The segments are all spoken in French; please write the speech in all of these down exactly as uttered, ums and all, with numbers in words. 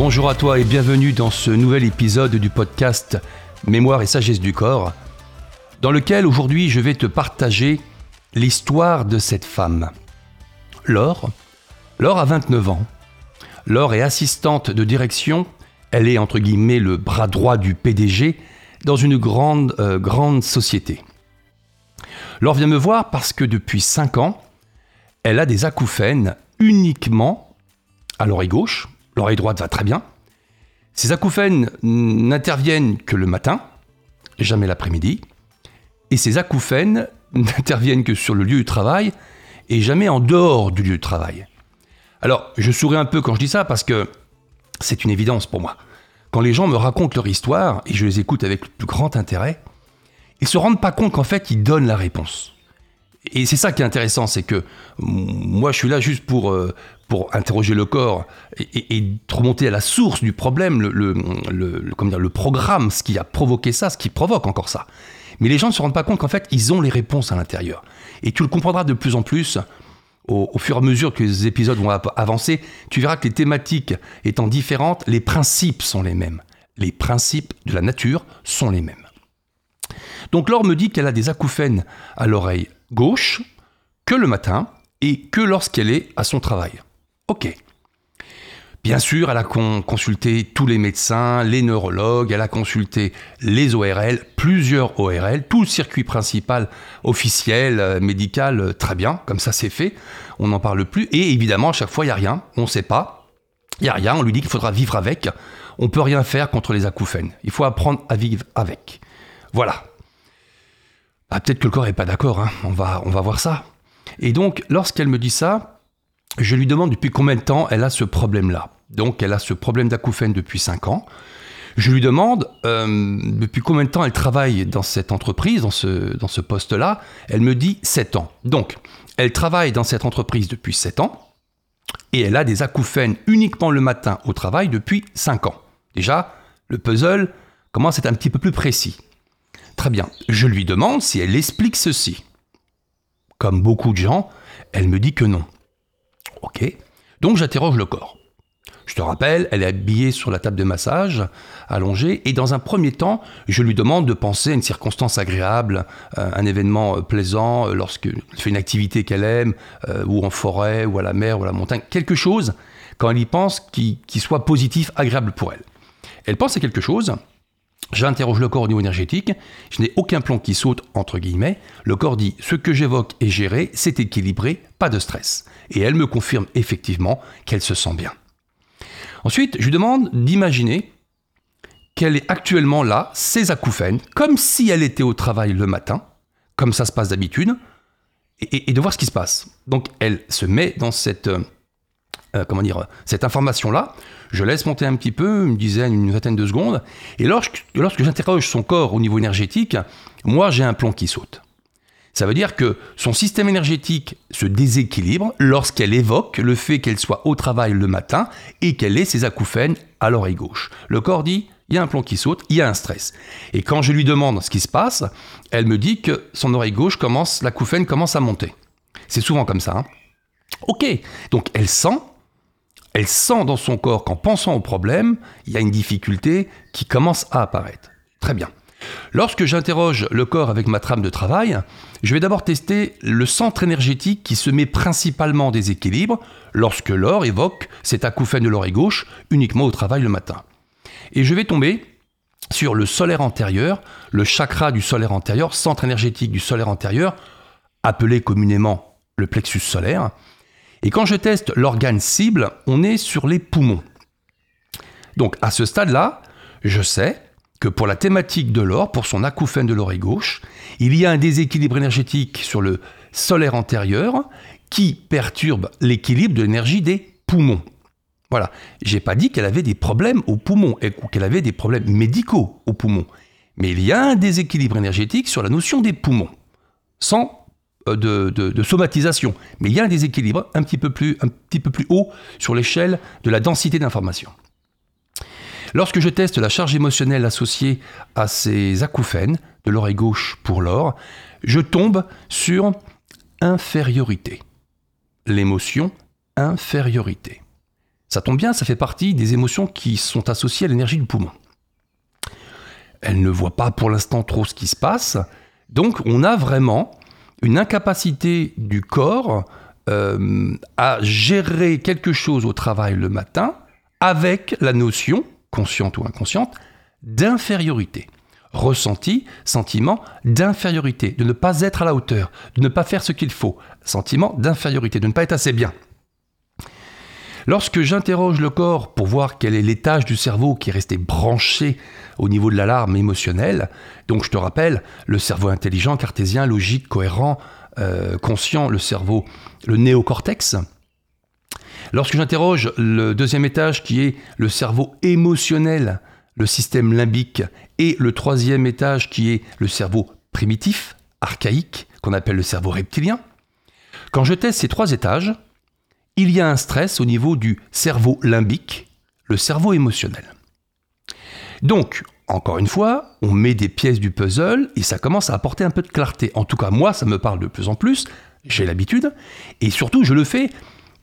Bonjour à toi et bienvenue dans ce nouvel épisode du podcast Mémoire et sagesse du corps, dans lequel aujourd'hui je vais te partager l'histoire de cette femme. Laure, Laure a vingt-neuf ans. Laure est assistante de direction, elle est entre guillemets le bras droit du P D G dans une grande, euh, grande société. Laure vient me voir parce que depuis cinq ans, elle a des acouphènes uniquement à l'oreille gauche. L'oreille droite va très bien. Ces acouphènes n'interviennent que le matin, jamais l'après-midi. Et ces acouphènes n'interviennent que sur le lieu du travail et jamais en dehors du lieu de travail. Alors, je souris un peu quand je dis ça parce que c'est une évidence pour moi. Quand les gens me racontent leur histoire et je les écoute avec le plus grand intérêt, ils ne se rendent pas compte qu'en fait, ils donnent la réponse. Et c'est ça qui est intéressant, c'est que moi, je suis là juste pour, euh, pour interroger le corps et, et, et remonter à la source du problème, le, le, le, comment dire, le programme, ce qui a provoqué ça, ce qui provoque encore ça. Mais les gens ne se rendent pas compte qu'en fait, ils ont les réponses à l'intérieur. Et tu le comprendras de plus en plus au, au fur et à mesure que les épisodes vont avancer. Tu verras que les thématiques étant différentes, les principes sont les mêmes. Les principes de la nature sont les mêmes. Donc Laure me dit qu'elle a des acouphènes à l'oreille gauche, que le matin et que lorsqu'elle est à son travail. Ok. Bien sûr, elle a con- consulté tous les médecins, les neurologues, elle a consulté les O R L, plusieurs O R L, tout le circuit principal officiel, médical, très bien, comme ça c'est fait, on n'en parle plus. Et évidemment, à chaque fois, il n'y a rien, on ne sait pas, il n'y a rien, on lui dit qu'il faudra vivre avec, on ne peut rien faire contre les acouphènes, il faut apprendre à vivre avec. Voilà. Ah, peut-être que le corps n'est pas d'accord, hein. on, va, on va voir ça. Et donc, lorsqu'elle me dit ça, je lui demande depuis combien de temps elle a ce problème-là. Donc, elle a ce problème d'acouphène depuis cinq ans. Je lui demande euh, depuis combien de temps elle travaille dans cette entreprise, dans ce, dans ce poste-là. Elle me dit sept ans. Donc, elle travaille dans cette entreprise depuis sept ans et elle a des acouphènes uniquement le matin au travail depuis cinq ans. Déjà, le puzzle commence à être un petit peu plus précis. Très bien, je lui demande si elle explique ceci. Comme beaucoup de gens, elle me dit que non. Ok, donc j'interroge le corps. Je te rappelle, elle est habillée sur la table de massage, allongée, et dans un premier temps, je lui demande de penser à une circonstance agréable, euh, un événement plaisant, euh, lorsqu'elle fait une activité qu'elle aime, euh, ou en forêt, ou à la mer, ou à la montagne, quelque chose, quand elle y pense, qui, qui soit positif, agréable pour elle. Elle pense à quelque chose. J'interroge le corps au niveau énergétique, je n'ai aucun plomb qui saute, entre guillemets. Le corps dit, ce que j'évoque est géré, c'est équilibré, pas de stress. Et elle me confirme effectivement qu'elle se sent bien. Ensuite, je lui demande d'imaginer qu'elle est actuellement là, ses acouphènes, comme si elle était au travail le matin, comme ça se passe d'habitude, et, et, et de voir ce qui se passe. Donc elle se met dans cette... Euh, comment dire, cette information-là, je laisse monter un petit peu, une dizaine, une vingtaine de secondes, et lorsque, lorsque j'interroge son corps au niveau énergétique, moi j'ai un plomb qui saute. Ça veut dire que son système énergétique se déséquilibre lorsqu'elle évoque le fait qu'elle soit au travail le matin et qu'elle ait ses acouphènes à l'oreille gauche. Le corps dit, il y a un plomb qui saute, il y a un stress. Et quand je lui demande ce qui se passe, elle me dit que son oreille gauche commence, l'acouphène commence à monter. C'est souvent comme ça, hein. Ok, donc elle sent Elle sent dans son corps qu'en pensant au problème, il y a une difficulté qui commence à apparaître. Très bien. Lorsque j'interroge le corps avec ma trame de travail, je vais d'abord tester le centre énergétique qui se met principalement en déséquilibre lorsque Laure évoque cet acouphène de l'oreille gauche uniquement au travail le matin. Et je vais tomber sur le solaire antérieur, le chakra du solaire antérieur, centre énergétique du solaire antérieur, appelé communément le plexus solaire. Et quand je teste l'organe cible, on est sur les poumons. Donc à ce stade-là, je sais que pour la thématique de Laure, pour son acouphène de l'oreille gauche, il y a un déséquilibre énergétique sur le solaire antérieur qui perturbe l'équilibre de l'énergie des poumons. Voilà, j'ai pas dit qu'elle avait des problèmes aux poumons ou qu'elle avait des problèmes médicaux aux poumons, mais il y a un déséquilibre énergétique sur la notion des poumons, sans De, de, de somatisation, mais il y a un déséquilibre un petit peu plus, un petit peu plus haut sur l'échelle de la densité d'information. Lorsque je teste la charge émotionnelle associée à ces acouphènes de l'oreille gauche pour Laure, je tombe sur infériorité. L'émotion infériorité. Ça tombe bien, ça fait partie des émotions qui sont associées à l'énergie du poumon. Elle ne voit pas pour l'instant trop ce qui se passe. Donc on a vraiment une incapacité du corps euh, à gérer quelque chose au travail le matin avec la notion, consciente ou inconsciente, d'infériorité. Ressenti, sentiment d'infériorité, de ne pas être à la hauteur, de ne pas faire ce qu'il faut. Sentiment d'infériorité, de ne pas être assez bien. Lorsque j'interroge le corps pour voir quel est l'étage du cerveau qui est resté branché au niveau de l'alarme émotionnelle, donc je te rappelle, le cerveau intelligent, cartésien, logique, cohérent, euh, conscient, le cerveau, le néocortex. Lorsque j'interroge le deuxième étage qui est le cerveau émotionnel, le système limbique, et le troisième étage qui est le cerveau primitif, archaïque, qu'on appelle le cerveau reptilien, quand je teste ces trois étages, il y a un stress au niveau du cerveau limbique, le cerveau émotionnel. Donc, encore une fois, on met des pièces du puzzle et ça commence à apporter un peu de clarté. En tout cas, moi, ça me parle de plus en plus, j'ai l'habitude, et surtout, je le fais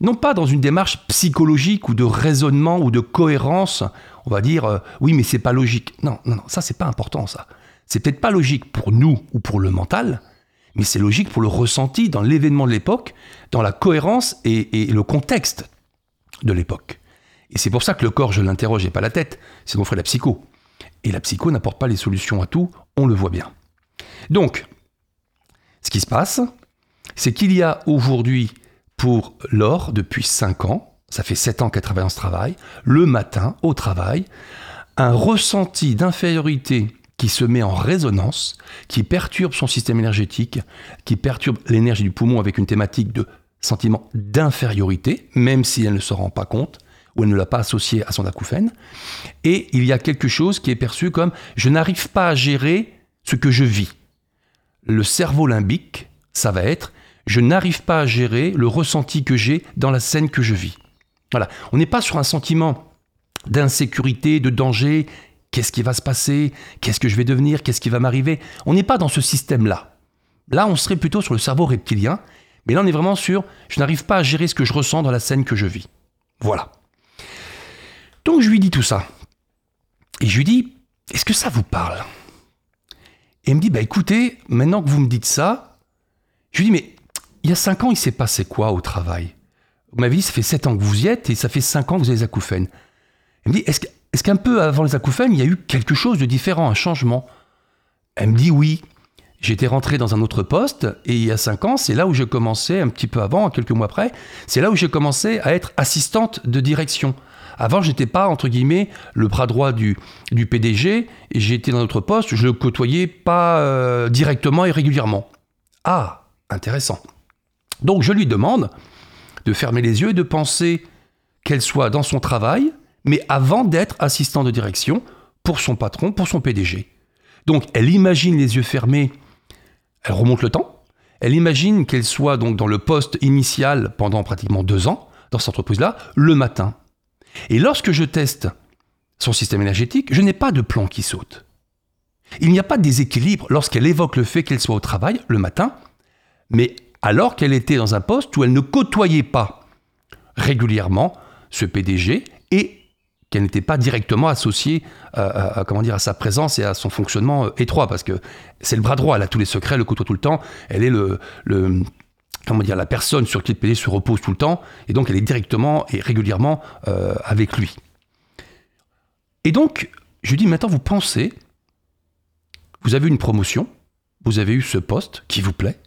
non pas dans une démarche psychologique ou de raisonnement ou de cohérence, on va dire, euh, oui, mais c'est pas logique. Non, non, non, ça, c'est pas important, ça. C'est peut-être pas logique pour nous ou pour le mental, mais c'est logique pour le ressenti dans l'événement de l'époque, dans la cohérence et, et le contexte de l'époque. Et c'est pour ça que le corps, je l'interroge et pas la tête, sinon on ferait la psycho. Et la psycho n'apporte pas les solutions à tout, on le voit bien. Donc, ce qui se passe, c'est qu'il y a aujourd'hui, pour Laure, depuis cinq ans, ça fait sept ans qu'elle travaille dans ce travail, le matin, au travail, un ressenti d'infériorité qui se met en résonance, qui perturbe son système énergétique, qui perturbe l'énergie du poumon avec une thématique de sentiment d'infériorité, même si elle ne se rend pas compte, ou elle ne l'a pas associé à son acouphène. Et il y a quelque chose qui est perçu comme « je n'arrive pas à gérer ce que je vis ». Le cerveau limbique, ça va être « je n'arrive pas à gérer le ressenti que j'ai dans la scène que je vis ». Voilà, on n'est pas sur un sentiment d'insécurité, de danger. Qu'est-ce qui va se passer? Qu'est-ce que je vais devenir? Qu'est-ce qui va m'arriver? On n'est pas dans ce système-là. Là, on serait plutôt sur le cerveau reptilien. Mais là, on est vraiment sur « je n'arrive pas à gérer ce que je ressens dans la scène que je vis ». Voilà. Donc, je lui dis tout ça. Et je lui dis « est-ce que ça vous parle ?» Et il me dit « bah écoutez, maintenant que vous me dites ça, je lui dis « mais il y a cinq ans, il s'est passé quoi au travail ?» Vous m'avez dit « ça fait sept ans que vous y êtes et ça fait cinq ans que vous avez les acouphènes. » Il me dit « est-ce que... Est-ce qu'un peu avant les acouphènes, il y a eu quelque chose de différent, un changement ? » Elle me dit oui. J'étais rentré dans un autre poste et il y a cinq ans, c'est là où j'ai commencé, un petit peu avant, quelques mois après, c'est là où j'ai commencé à être assistante de direction. Avant, je n'étais pas, entre guillemets, le bras droit du, du P D G. Et j'étais dans un autre poste, je ne le côtoyais pas euh, directement et régulièrement. Ah, intéressant. Donc, je lui demande de fermer les yeux et de penser qu'elle soit dans son travail, mais avant d'être assistant de direction pour son patron, pour son P D G. Donc, elle imagine les yeux fermés, elle remonte le temps, elle imagine qu'elle soit donc dans le poste initial pendant pratiquement deux ans, dans cette entreprise-là, le matin. Et lorsque je teste son système énergétique, je n'ai pas de plomb qui saute. Il n'y a pas de déséquilibre lorsqu'elle évoque le fait qu'elle soit au travail le matin, mais alors qu'elle était dans un poste où elle ne côtoyait pas régulièrement ce P D G et qu'elle n'était pas directement associée à, à, à, comment dire, à sa présence et à son fonctionnement étroit, parce que c'est le bras droit, elle a tous les secrets, elle le côtoie tout le temps, elle est le, le, comment dire, la personne sur qui le P D G se repose tout le temps, et donc elle est directement et régulièrement euh, avec lui. Et donc, je lui dis, maintenant vous pensez, vous avez eu une promotion, vous avez eu ce poste qui vous plaît,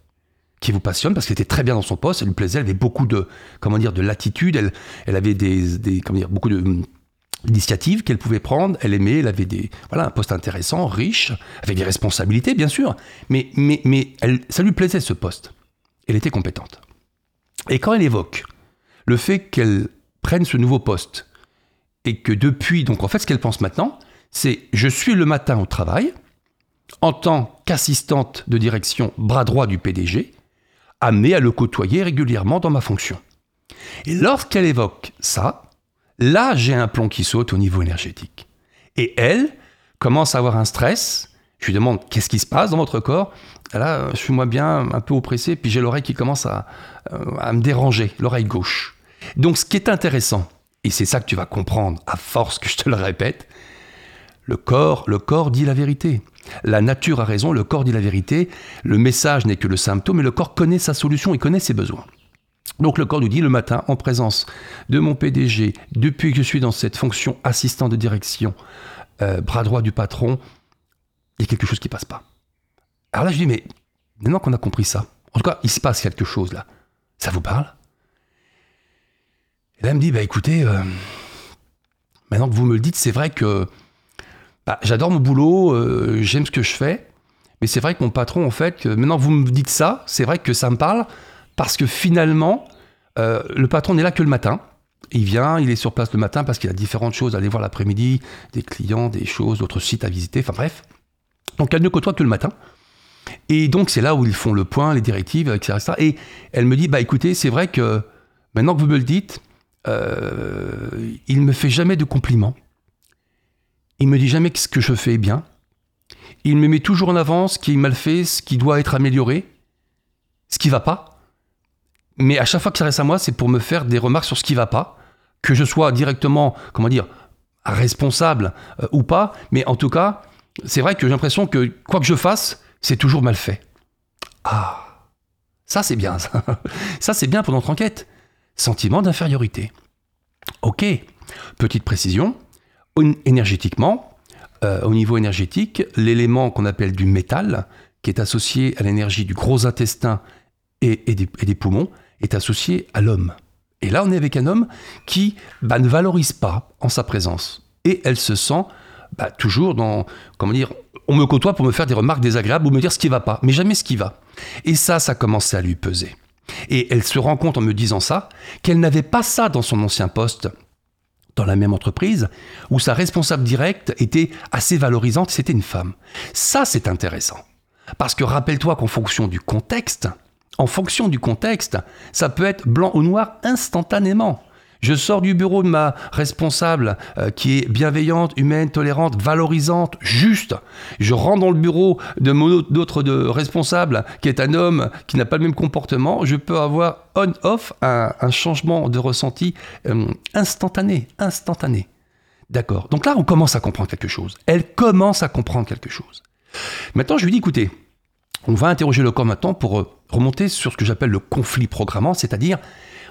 qui vous passionne, parce qu'elle était très bien dans son poste, elle lui plaisait, elle avait beaucoup de, comment dire, de latitude, elle, elle avait des, des, comment dire, beaucoup de... d'initiatives qu'elle pouvait prendre, elle aimait, elle avait des, voilà, un poste intéressant, riche, avec des responsabilités bien sûr, mais, mais, mais elle, ça lui plaisait ce poste, elle était compétente. Et quand elle évoque le fait qu'elle prenne ce nouveau poste, et que depuis, donc en fait ce qu'elle pense maintenant, c'est je suis le matin au travail, en tant qu'assistante de direction bras droit du P D G, amenée à le côtoyer régulièrement dans ma fonction. Et lorsqu'elle évoque ça, là, j'ai un plomb qui saute au niveau énergétique. Et elle commence à avoir un stress. Je lui demande, qu'est-ce qui se passe dans votre corps ? Là, je suis moi bien un peu oppressé, puis j'ai l'oreille qui commence à, à me déranger, l'oreille gauche. Donc, ce qui est intéressant, Et c'est ça que tu vas comprendre, à force que je te le répète. Le corps, le corps dit la vérité. La nature a raison, le corps dit la vérité. Le message n'est que le symptôme, et le corps connaît sa solution, il connaît ses besoins. Donc le corps nous dit le matin, en présence de mon P D G, depuis que je suis dans cette fonction assistant de direction, euh, bras droit du patron, il y a quelque chose qui ne passe pas. Alors là, je dis, mais maintenant qu'on a compris ça, en tout cas, il se passe quelque chose là, ça vous parle ? Et là, elle me dit, bah écoutez, euh, maintenant que vous me le dites, c'est vrai que bah, j'adore mon boulot, euh, j'aime ce que je fais, mais c'est vrai que mon patron, en fait, euh, maintenant que vous me dites ça, c'est vrai que ça me parle, parce que finalement, euh, le patron n'est là que le matin. Il vient, il est sur place le matin parce qu'il a différentes choses à aller voir l'après-midi, des clients, des choses, d'autres sites à visiter, enfin bref. Donc elle ne côtoie que le matin. Et donc c'est là où ils font le point, les directives, et cetera. Et elle me dit, bah écoutez, c'est vrai que maintenant que vous me le dites, euh, il ne me fait jamais de compliments. Il ne me dit jamais que ce que je fais est bien. Il me met toujours en avant ce qui est mal fait, ce qui doit être amélioré, ce qui ne va pas. Mais à chaque fois qu'il s'adresse à moi, c'est pour me faire des remarques sur ce qui ne va pas, que je sois directement, comment dire, responsable euh, ou pas. Mais en tout cas, c'est vrai que j'ai l'impression que quoi que je fasse, c'est toujours mal fait. Ah, ça c'est bien, ça. Ça c'est bien pour notre enquête. Sentiment d'infériorité. Ok, petite précision, énergétiquement, euh, au niveau énergétique, l'élément qu'on appelle du métal, qui est associé à l'énergie du gros intestin et, et, des, et des poumons, est associé à l'homme. Et là, on est avec un homme qui bah, ne valorise pas en sa présence. Et elle se sent bah, toujours dans, comment dire, on me côtoie pour me faire des remarques désagréables ou me dire ce qui ne va pas, mais jamais ce qui va. Et ça, ça commençait à lui peser. Et elle se rend compte en me disant ça, qu'elle n'avait pas ça dans son ancien poste, dans la même entreprise, où sa responsable directe était assez valorisante, c'était une femme. Ça, c'est intéressant. Parce que rappelle-toi qu'en fonction du contexte, En fonction du contexte, ça peut être blanc ou noir instantanément. Je sors du bureau de ma responsable euh, qui est bienveillante, humaine, tolérante, valorisante, juste. Je rentre dans le bureau de mon autre, d'autre de responsable qui est un homme qui n'a pas le même comportement. Je peux avoir on-off un, un changement de ressenti euh, instantané, instantané. D'accord. Donc là, on commence à comprendre quelque chose. Elle commence à comprendre quelque chose. Maintenant, je lui dis, écoutez, on va interroger le corps maintenant pour remonter sur ce que j'appelle le conflit programmant, c'est-à-dire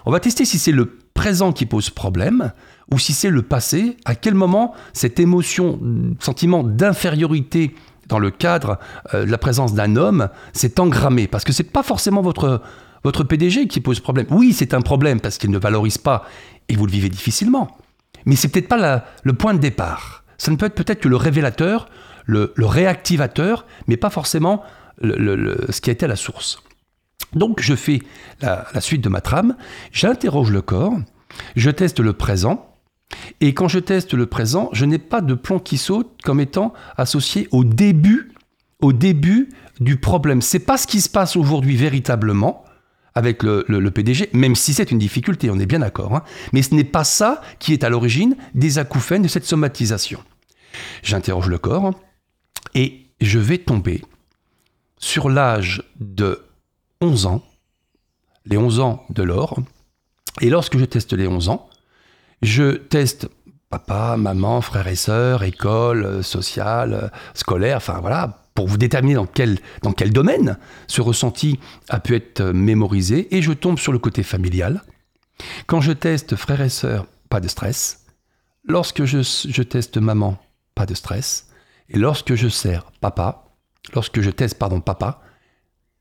on va tester si c'est le présent qui pose problème ou si c'est le passé, à quel moment cette émotion, sentiment d'infériorité dans le cadre euh, de la présence d'un homme s'est engrammée. Parce que ce n'est pas forcément votre, votre P D G qui pose problème. Oui, c'est un problème parce qu'il ne valorise pas et vous le vivez difficilement. Mais ce n'est peut-être pas la, le point de départ. Ça ne peut être peut-être que le révélateur, le, le réactivateur, mais pas forcément... Le, le, le, ce qui a été à la source. Donc je fais la, la suite de ma trame, j'interroge le corps, je teste le présent, et quand je teste le présent, je n'ai pas de plomb qui saute comme étant associé au début, au début du problème. C'est pas ce qui se passe aujourd'hui véritablement avec le, le, le P D G, même si c'est une difficulté, on est bien d'accord, hein, mais ce n'est pas ça qui est à l'origine des acouphènes, de cette somatisation. J'interroge le corps et je vais tomber sur l'âge de onze ans, les onze ans de l'or, et lorsque je teste les onze ans, je teste papa, maman, frères et sœurs, école, sociale, scolaire, enfin voilà, pour vous déterminer dans quel, dans quel domaine ce ressenti a pu être mémorisé, et je tombe sur le côté familial. Quand je teste frères et sœurs, pas de stress. Lorsque je, je teste maman, pas de stress. Et lorsque je sers papa, Lorsque je teste, pardon, papa,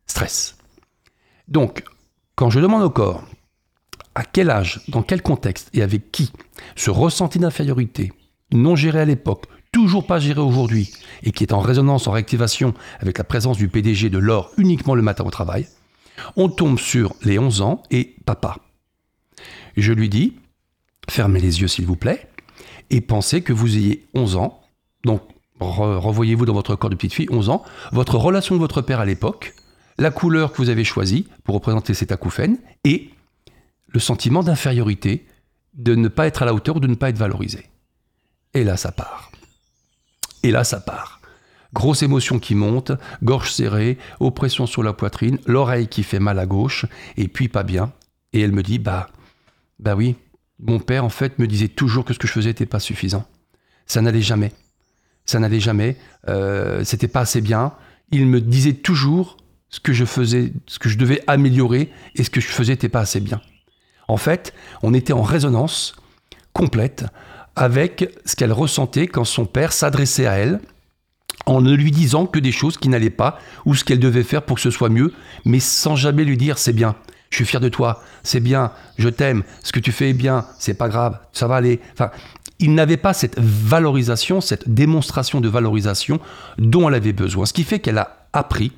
stress. Donc, quand je demande au corps à quel âge, dans quel contexte et avec qui ce ressenti d'infériorité, non géré à l'époque, toujours pas géré aujourd'hui, et qui est en résonance, en réactivation avec la présence du P D G de l'or uniquement le matin au travail, on tombe sur les onze ans et papa. Je lui dis, fermez les yeux s'il vous plaît, et pensez que vous ayez onze ans, donc Re- revoyez-vous dans votre corps de petite fille, onze ans, votre relation de votre père à l'époque, la couleur que vous avez choisie pour représenter cet acouphène et le sentiment d'infériorité, de ne pas être à la hauteur ou de ne pas être valorisé. Et là, ça part. Et là, ça part. Grosse émotion qui monte, gorge serrée, oppression sur la poitrine, l'oreille qui fait mal à gauche et puis pas bien. Et elle me dit, bah, bah oui, Mon père, en fait, me disait toujours que ce que je faisais n'était pas suffisant. Ça n'allait jamais. Ça n'allait jamais. Euh, c'était pas assez bien. Il me disait toujours ce que je faisais, ce que je devais améliorer et ce que je faisais n'était pas assez bien. En fait, on était en résonance complète avec ce qu'elle ressentait quand son père s'adressait à elle en ne lui disant que des choses qui n'allaient pas ou ce qu'elle devait faire pour que ce soit mieux, mais sans jamais lui dire « c'est bien, je suis fier de toi, c'est bien, je t'aime, ce que tu fais est bien, c'est pas grave, ça va aller ». Enfin, il n'avait pas cette valorisation, cette démonstration de valorisation dont elle avait besoin. Ce qui fait qu'elle a appris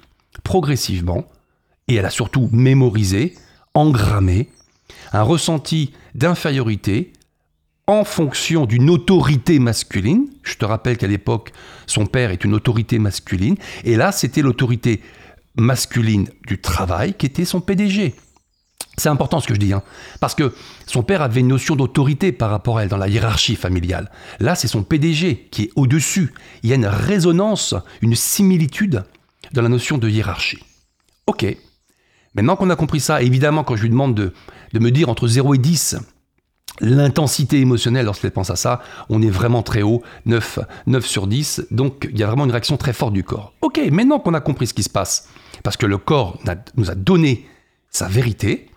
progressivement, et elle a surtout mémorisé, engrammé, un ressenti d'infériorité en fonction d'une autorité masculine. Je te rappelle qu'à l'époque, son père est une autorité masculine. Et là, c'était l'autorité masculine du travail qui était son P D G. C'est important ce que je dis, hein, parce que son père avait une notion d'autorité par rapport à elle dans la hiérarchie familiale. Là, c'est son P D G qui est au-dessus. Il y a une résonance, une similitude dans la notion de hiérarchie. Ok. Maintenant qu'on a compris ça, évidemment, quand je lui demande de, de me dire entre zéro et dix, l'intensité émotionnelle, lorsqu'elle pense à ça, on est vraiment très haut, neuf sur dix, donc il y a vraiment une réaction très forte du corps. Ok, maintenant qu'on a compris ce qui se passe, parce que le corps nous a donné sa vérité,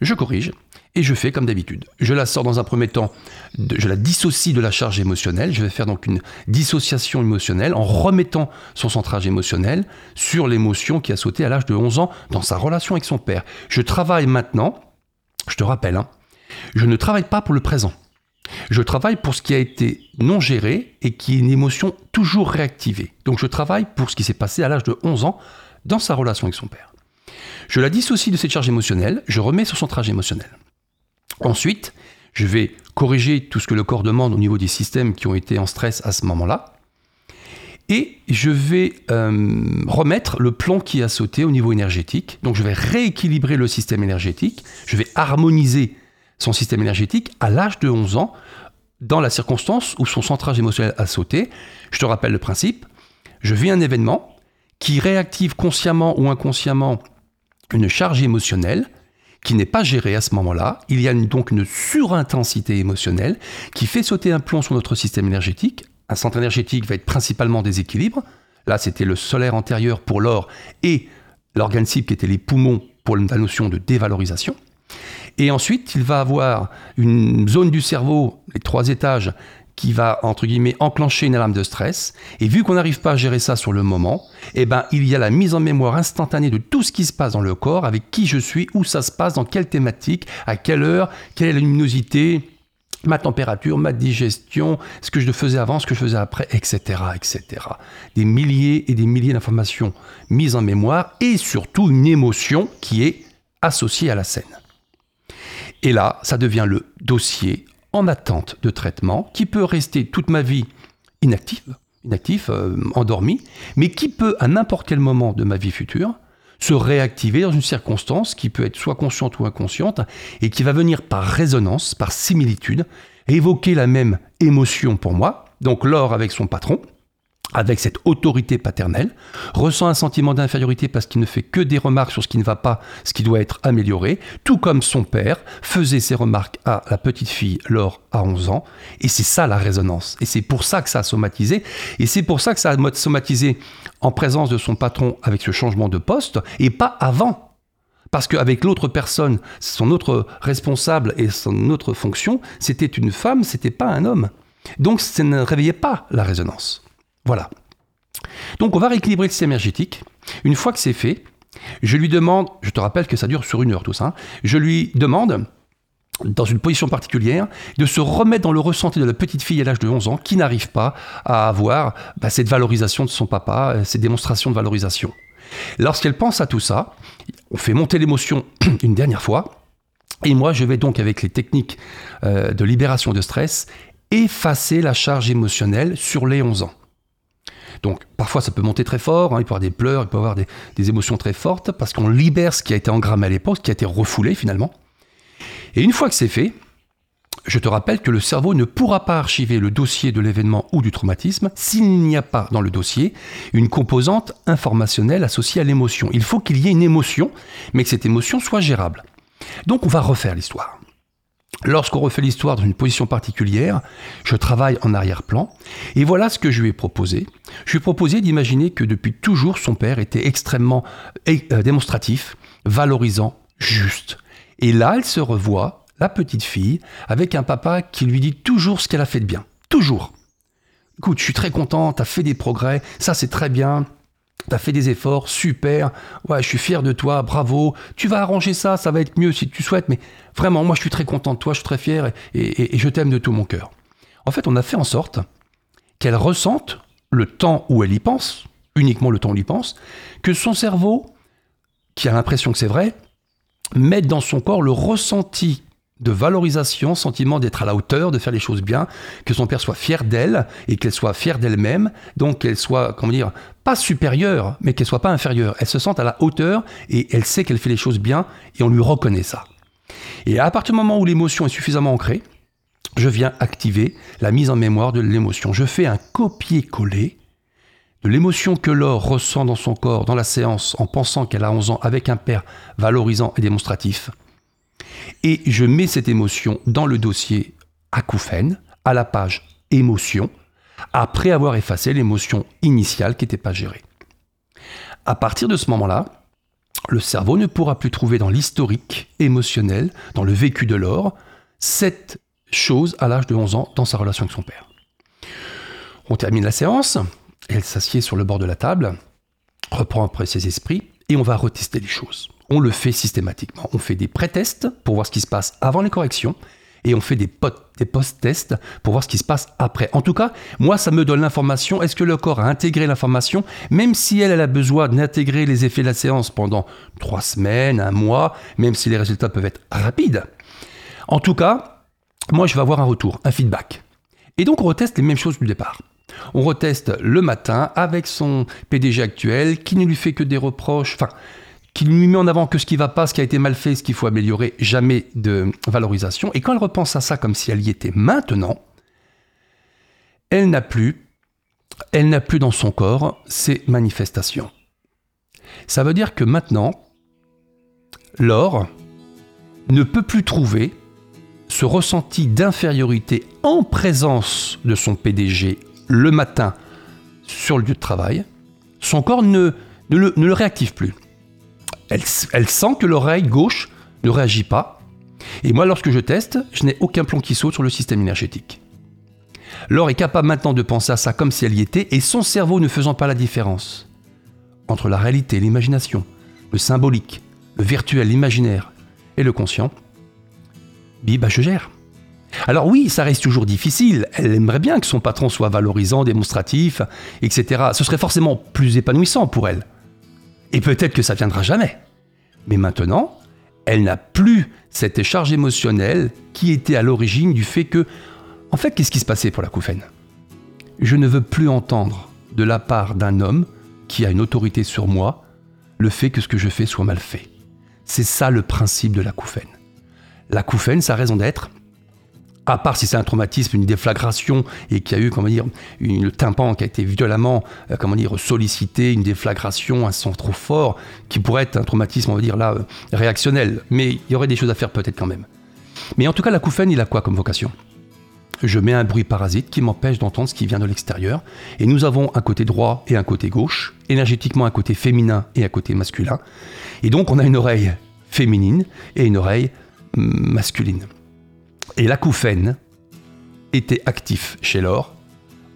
je corrige et je fais comme d'habitude. Je la sors dans un premier temps, je la dissocie de la charge émotionnelle, je vais faire donc une dissociation émotionnelle en remettant son centrage émotionnel sur l'émotion qui a sauté à l'âge de onze ans dans sa relation avec son père. Je travaille maintenant, je te rappelle, hein, je ne travaille pas pour le présent. Je travaille pour ce qui a été non géré et qui est une émotion toujours réactivée. Donc je travaille pour ce qui s'est passé à l'âge de onze ans dans sa relation avec son père. Je la dissocie de cette charge émotionnelle, je remets sur son centrage émotionnel. Ensuite, je vais corriger tout ce que le corps demande au niveau des systèmes qui ont été en stress à ce moment-là. Et je vais euh, remettre le plan qui a sauté au niveau énergétique. Donc je vais rééquilibrer le système énergétique, je vais harmoniser son système énergétique à l'âge de onze ans, dans la circonstance où son centrage émotionnel a sauté. Je te rappelle le principe, je vis un événement qui réactive consciemment ou inconsciemment une charge émotionnelle qui n'est pas gérée à ce moment-là. Il y a une, donc une surintensité émotionnelle qui fait sauter un plomb sur notre système énergétique. Un centre énergétique va être principalement déséquilibre. Là, c'était le solaire antérieur pour l'or et l'organe cible qui était les poumons pour la notion de dévalorisation. Et ensuite, il va avoir une zone du cerveau, les trois étages, qui va, entre guillemets, enclencher une alarme de stress. Et vu qu'on n'arrive pas à gérer ça sur le moment, eh ben, il y a la mise en mémoire instantanée de tout ce qui se passe dans le corps, avec qui je suis, où ça se passe, dans quelle thématique, à quelle heure, quelle est la luminosité, ma température, ma digestion, ce que je faisais avant, ce que je faisais après, et cetera, et cetera. Des milliers et des milliers d'informations mises en mémoire et surtout une émotion qui est associée à la scène. Et là, ça devient le dossier en attente de traitement qui peut rester toute ma vie inactif, inactif euh, endormi, mais qui peut à n'importe quel moment de ma vie future se réactiver dans une circonstance qui peut être soit consciente ou inconsciente et qui va venir par résonance, par similitude, évoquer la même émotion pour moi. Donc l'or avec son patron, avec cette autorité paternelle, ressent un sentiment d'infériorité parce qu'il ne fait que des remarques sur ce qui ne va pas, ce qui doit être amélioré, tout comme son père faisait ses remarques à la petite fille Laure à onze ans. Et c'est ça la résonance. Et c'est pour ça que ça a somatisé. Et c'est pour ça que ça a somatisé en présence de son patron avec ce changement de poste et pas avant. Parce qu'avec l'autre personne, son autre responsable et son autre fonction, c'était une femme, c'était pas un homme. Donc ça ne réveillait pas la résonance. Voilà. Donc on va rééquilibrer le système énergétique. Une fois que c'est fait, je lui demande, je te rappelle que ça dure sur une heure tout ça, hein, je lui demande, dans une position particulière, de se remettre dans le ressenti de la petite fille à l'âge de onze ans qui n'arrive pas à avoir bah, cette valorisation de son papa, cette démonstration de valorisation. Lorsqu'elle pense à tout ça, on fait monter l'émotion une dernière fois, et moi je vais donc avec les techniques euh, de libération de stress, effacer la charge émotionnelle sur les onze ans. Donc parfois ça peut monter très fort, hein, il peut y avoir des pleurs, il peut y avoir des, des émotions très fortes parce qu'on libère ce qui a été engrammé à l'époque, ce qui a été refoulé finalement. Et une fois que c'est fait, je te rappelle que le cerveau ne pourra pas archiver le dossier de l'événement ou du traumatisme s'il n'y a pas dans le dossier une composante informationnelle associée à l'émotion. Il faut qu'il y ait une émotion, mais que cette émotion soit gérable. Donc on va refaire l'histoire. Lorsqu'on refait l'histoire dans une position particulière, je travaille en arrière-plan. Et voilà ce que je lui ai proposé. Je lui ai proposé d'imaginer que depuis toujours, son père était extrêmement démonstratif, valorisant, juste. Et là, elle se revoit, la petite fille, avec un papa qui lui dit toujours ce qu'elle a fait de bien. Toujours. Écoute, je suis très content, t'as fait des progrès, ça c'est très bien. T'as fait des efforts, super, ouais, je suis fier de toi, bravo, tu vas arranger ça, ça va être mieux si tu souhaites, mais vraiment, moi je suis très content de toi, je suis très fier et, et, et je t'aime de tout mon cœur. En fait, on a fait en sorte qu'elle ressente le temps où elle y pense, uniquement le temps où elle y pense, que son cerveau, qui a l'impression que c'est vrai, mette dans son corps le ressenti de valorisation, sentiment d'être à la hauteur, de faire les choses bien, que son père soit fier d'elle et qu'elle soit fière d'elle-même, donc qu'elle soit, comment dire, pas supérieure, mais qu'elle soit pas inférieure. Elle se sente à la hauteur et elle sait qu'elle fait les choses bien et on lui reconnaît ça. Et à partir du moment où l'émotion est suffisamment ancrée, je viens activer la mise en mémoire de l'émotion. Je fais un copier-coller de l'émotion que Laure ressent dans son corps, dans la séance, en pensant qu'elle a onze ans avec un père valorisant et démonstratif. Et je mets cette émotion dans le dossier acouphènes, à la page émotion, après avoir effacé l'émotion initiale qui n'était pas gérée. À partir de ce moment-là, le cerveau ne pourra plus trouver dans l'historique émotionnel, dans le vécu de Laure, cette chose à l'âge de onze ans dans sa relation avec son père. On termine la séance, elle s'assied sur le bord de la table, reprend après ses esprits et on va retester les choses. On le fait systématiquement. On fait des pré-tests pour voir ce qui se passe avant les corrections et on fait des, pot- des post-tests pour voir ce qui se passe après. En tout cas, moi, ça me donne l'information. Est-ce que le corps a intégré l'information? Même si elle, elle a besoin d'intégrer les effets de la séance pendant trois semaines, un mois, même si les résultats peuvent être rapides. En tout cas, moi, je vais avoir un retour, un feedback. Et donc, on reteste les mêmes choses du départ. On reteste le matin avec son P D G actuel qui ne lui fait que des reproches. Enfin, qui lui met en avant que ce qui ne va pas, ce qui a été mal fait, ce qu'il faut améliorer, jamais de valorisation. Et quand elle repense à ça comme si elle y était maintenant, elle n'a plus, elle n'a plus dans son corps ces manifestations. Ça veut dire que maintenant, Laure ne peut plus trouver ce ressenti d'infériorité en présence de son P D G le matin sur le lieu de travail. Son corps ne, ne, le, ne le réactive plus. Elle, elle sent que l'oreille gauche ne réagit pas. Et moi, lorsque je teste, je n'ai aucun plomb qui saute sur le système énergétique. Laure est capable maintenant de penser à ça comme si elle y était, et son cerveau ne faisant pas la différence entre la réalité, l'imagination, le symbolique, le virtuel, l'imaginaire et le conscient, bim, bah, je gère. Alors oui, ça reste toujours difficile. Elle aimerait bien que son patron soit valorisant, démonstratif, et cetera. Ce serait forcément plus épanouissant pour elle. Et peut-être que ça ne viendra jamais. Mais maintenant, elle n'a plus cette décharge émotionnelle qui était à l'origine du fait que... En fait, qu'est-ce qui se passait pour l'acouphène ? Je ne veux plus entendre de la part d'un homme qui a une autorité sur moi le fait que ce que je fais soit mal fait. C'est ça le principe de l'acouphène. L'acouphène, sa raison d'être, à part si c'est un traumatisme, une déflagration, et qu'il y a eu, comment dire, une, le tympan qui a été violemment, euh, comment dire, sollicité, une déflagration, un son trop fort, qui pourrait être un traumatisme, on va dire là, euh, réactionnel. Mais il y aurait des choses à faire peut-être quand même. Mais en tout cas, l'acouphène, il a quoi comme vocation ? Je mets un bruit parasite qui m'empêche d'entendre ce qui vient de l'extérieur. Et nous avons un côté droit et un côté gauche, énergétiquement un côté féminin et un côté masculin. Et donc, on a une oreille féminine et une oreille masculine. Et l'acouphène était actif chez Laure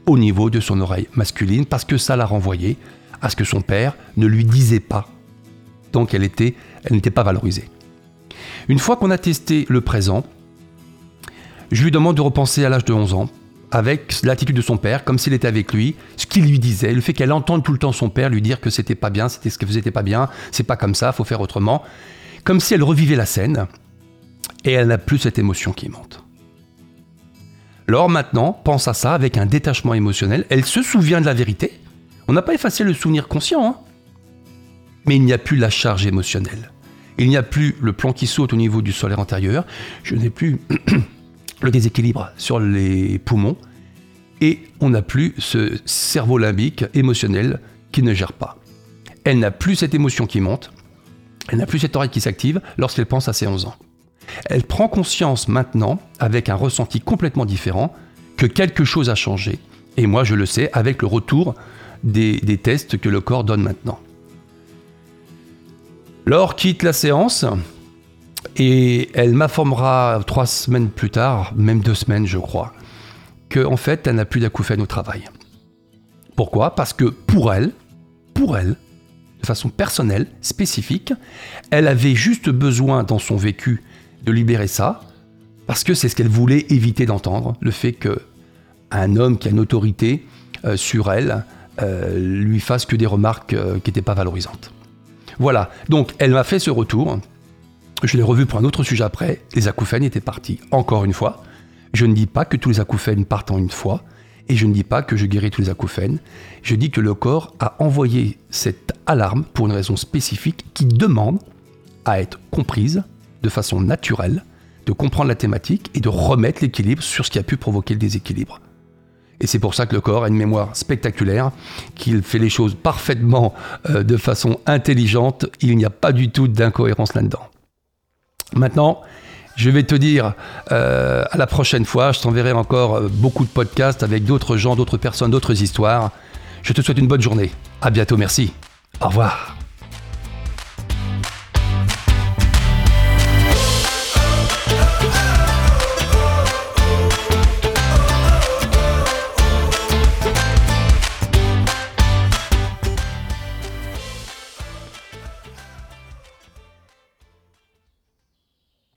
au niveau de son oreille masculine parce que ça la renvoyait à ce que son père ne lui disait pas. Donc elle était, elle n'était pas valorisée. Une fois qu'on a testé le présent, je lui demande de repenser à l'âge de onze ans avec l'attitude de son père, comme s'il était avec lui, ce qu'il lui disait, le fait qu'elle entende tout le temps son père lui dire que c'était pas bien, c'était ce que c'était pas bien, c'est pas comme ça, faut faire autrement, comme si elle revivait la scène. Et elle n'a plus cette émotion qui monte. Laure, maintenant, pense à ça avec un détachement émotionnel. Elle se souvient de la vérité. On n'a pas effacé le souvenir conscient. Hein. Mais il n'y a plus la charge émotionnelle. Il n'y a plus le plan qui saute au niveau du solaire antérieur. Je n'ai plus le déséquilibre sur les poumons. Et on n'a plus ce cerveau limbique émotionnel qui ne gère pas. Elle n'a plus cette émotion qui monte. Elle n'a plus cette oreille qui s'active lorsqu'elle pense à ses onze ans. Elle prend conscience maintenant, avec un ressenti complètement différent, que quelque chose a changé. Et moi, je le sais, avec le retour des, des tests que le corps donne maintenant. Laure quitte la séance et elle m'informera trois semaines plus tard, même deux semaines, je crois, qu'en fait, elle n'a plus d'acouphènes au travail. Pourquoi ? Parce que pour elle, pour elle, de façon personnelle, spécifique, elle avait juste besoin dans son vécu de libérer ça, parce que c'est ce qu'elle voulait éviter d'entendre, le fait qu'un homme qui a une autorité euh, sur elle euh, lui fasse que des remarques euh, qui n'étaient pas valorisantes. Voilà, donc elle m'a fait ce retour, je l'ai revu pour un autre sujet après, les acouphènes étaient partis. Encore une fois, je ne dis pas que tous les acouphènes partent en une fois, et je ne dis pas que je guéris tous les acouphènes, je dis que le corps a envoyé cette alarme pour une raison spécifique qui demande à être comprise de façon naturelle, de comprendre la thématique et de remettre l'équilibre sur ce qui a pu provoquer le déséquilibre. Et c'est pour ça que le corps a une mémoire spectaculaire, qu'il fait les choses parfaitement euh, de façon intelligente, il n'y a pas du tout d'incohérence là-dedans. Maintenant, je vais te dire euh, à la prochaine fois, je t'enverrai encore beaucoup de podcasts avec d'autres gens, d'autres personnes, d'autres histoires. Je te souhaite une bonne journée. À bientôt, merci. Au revoir.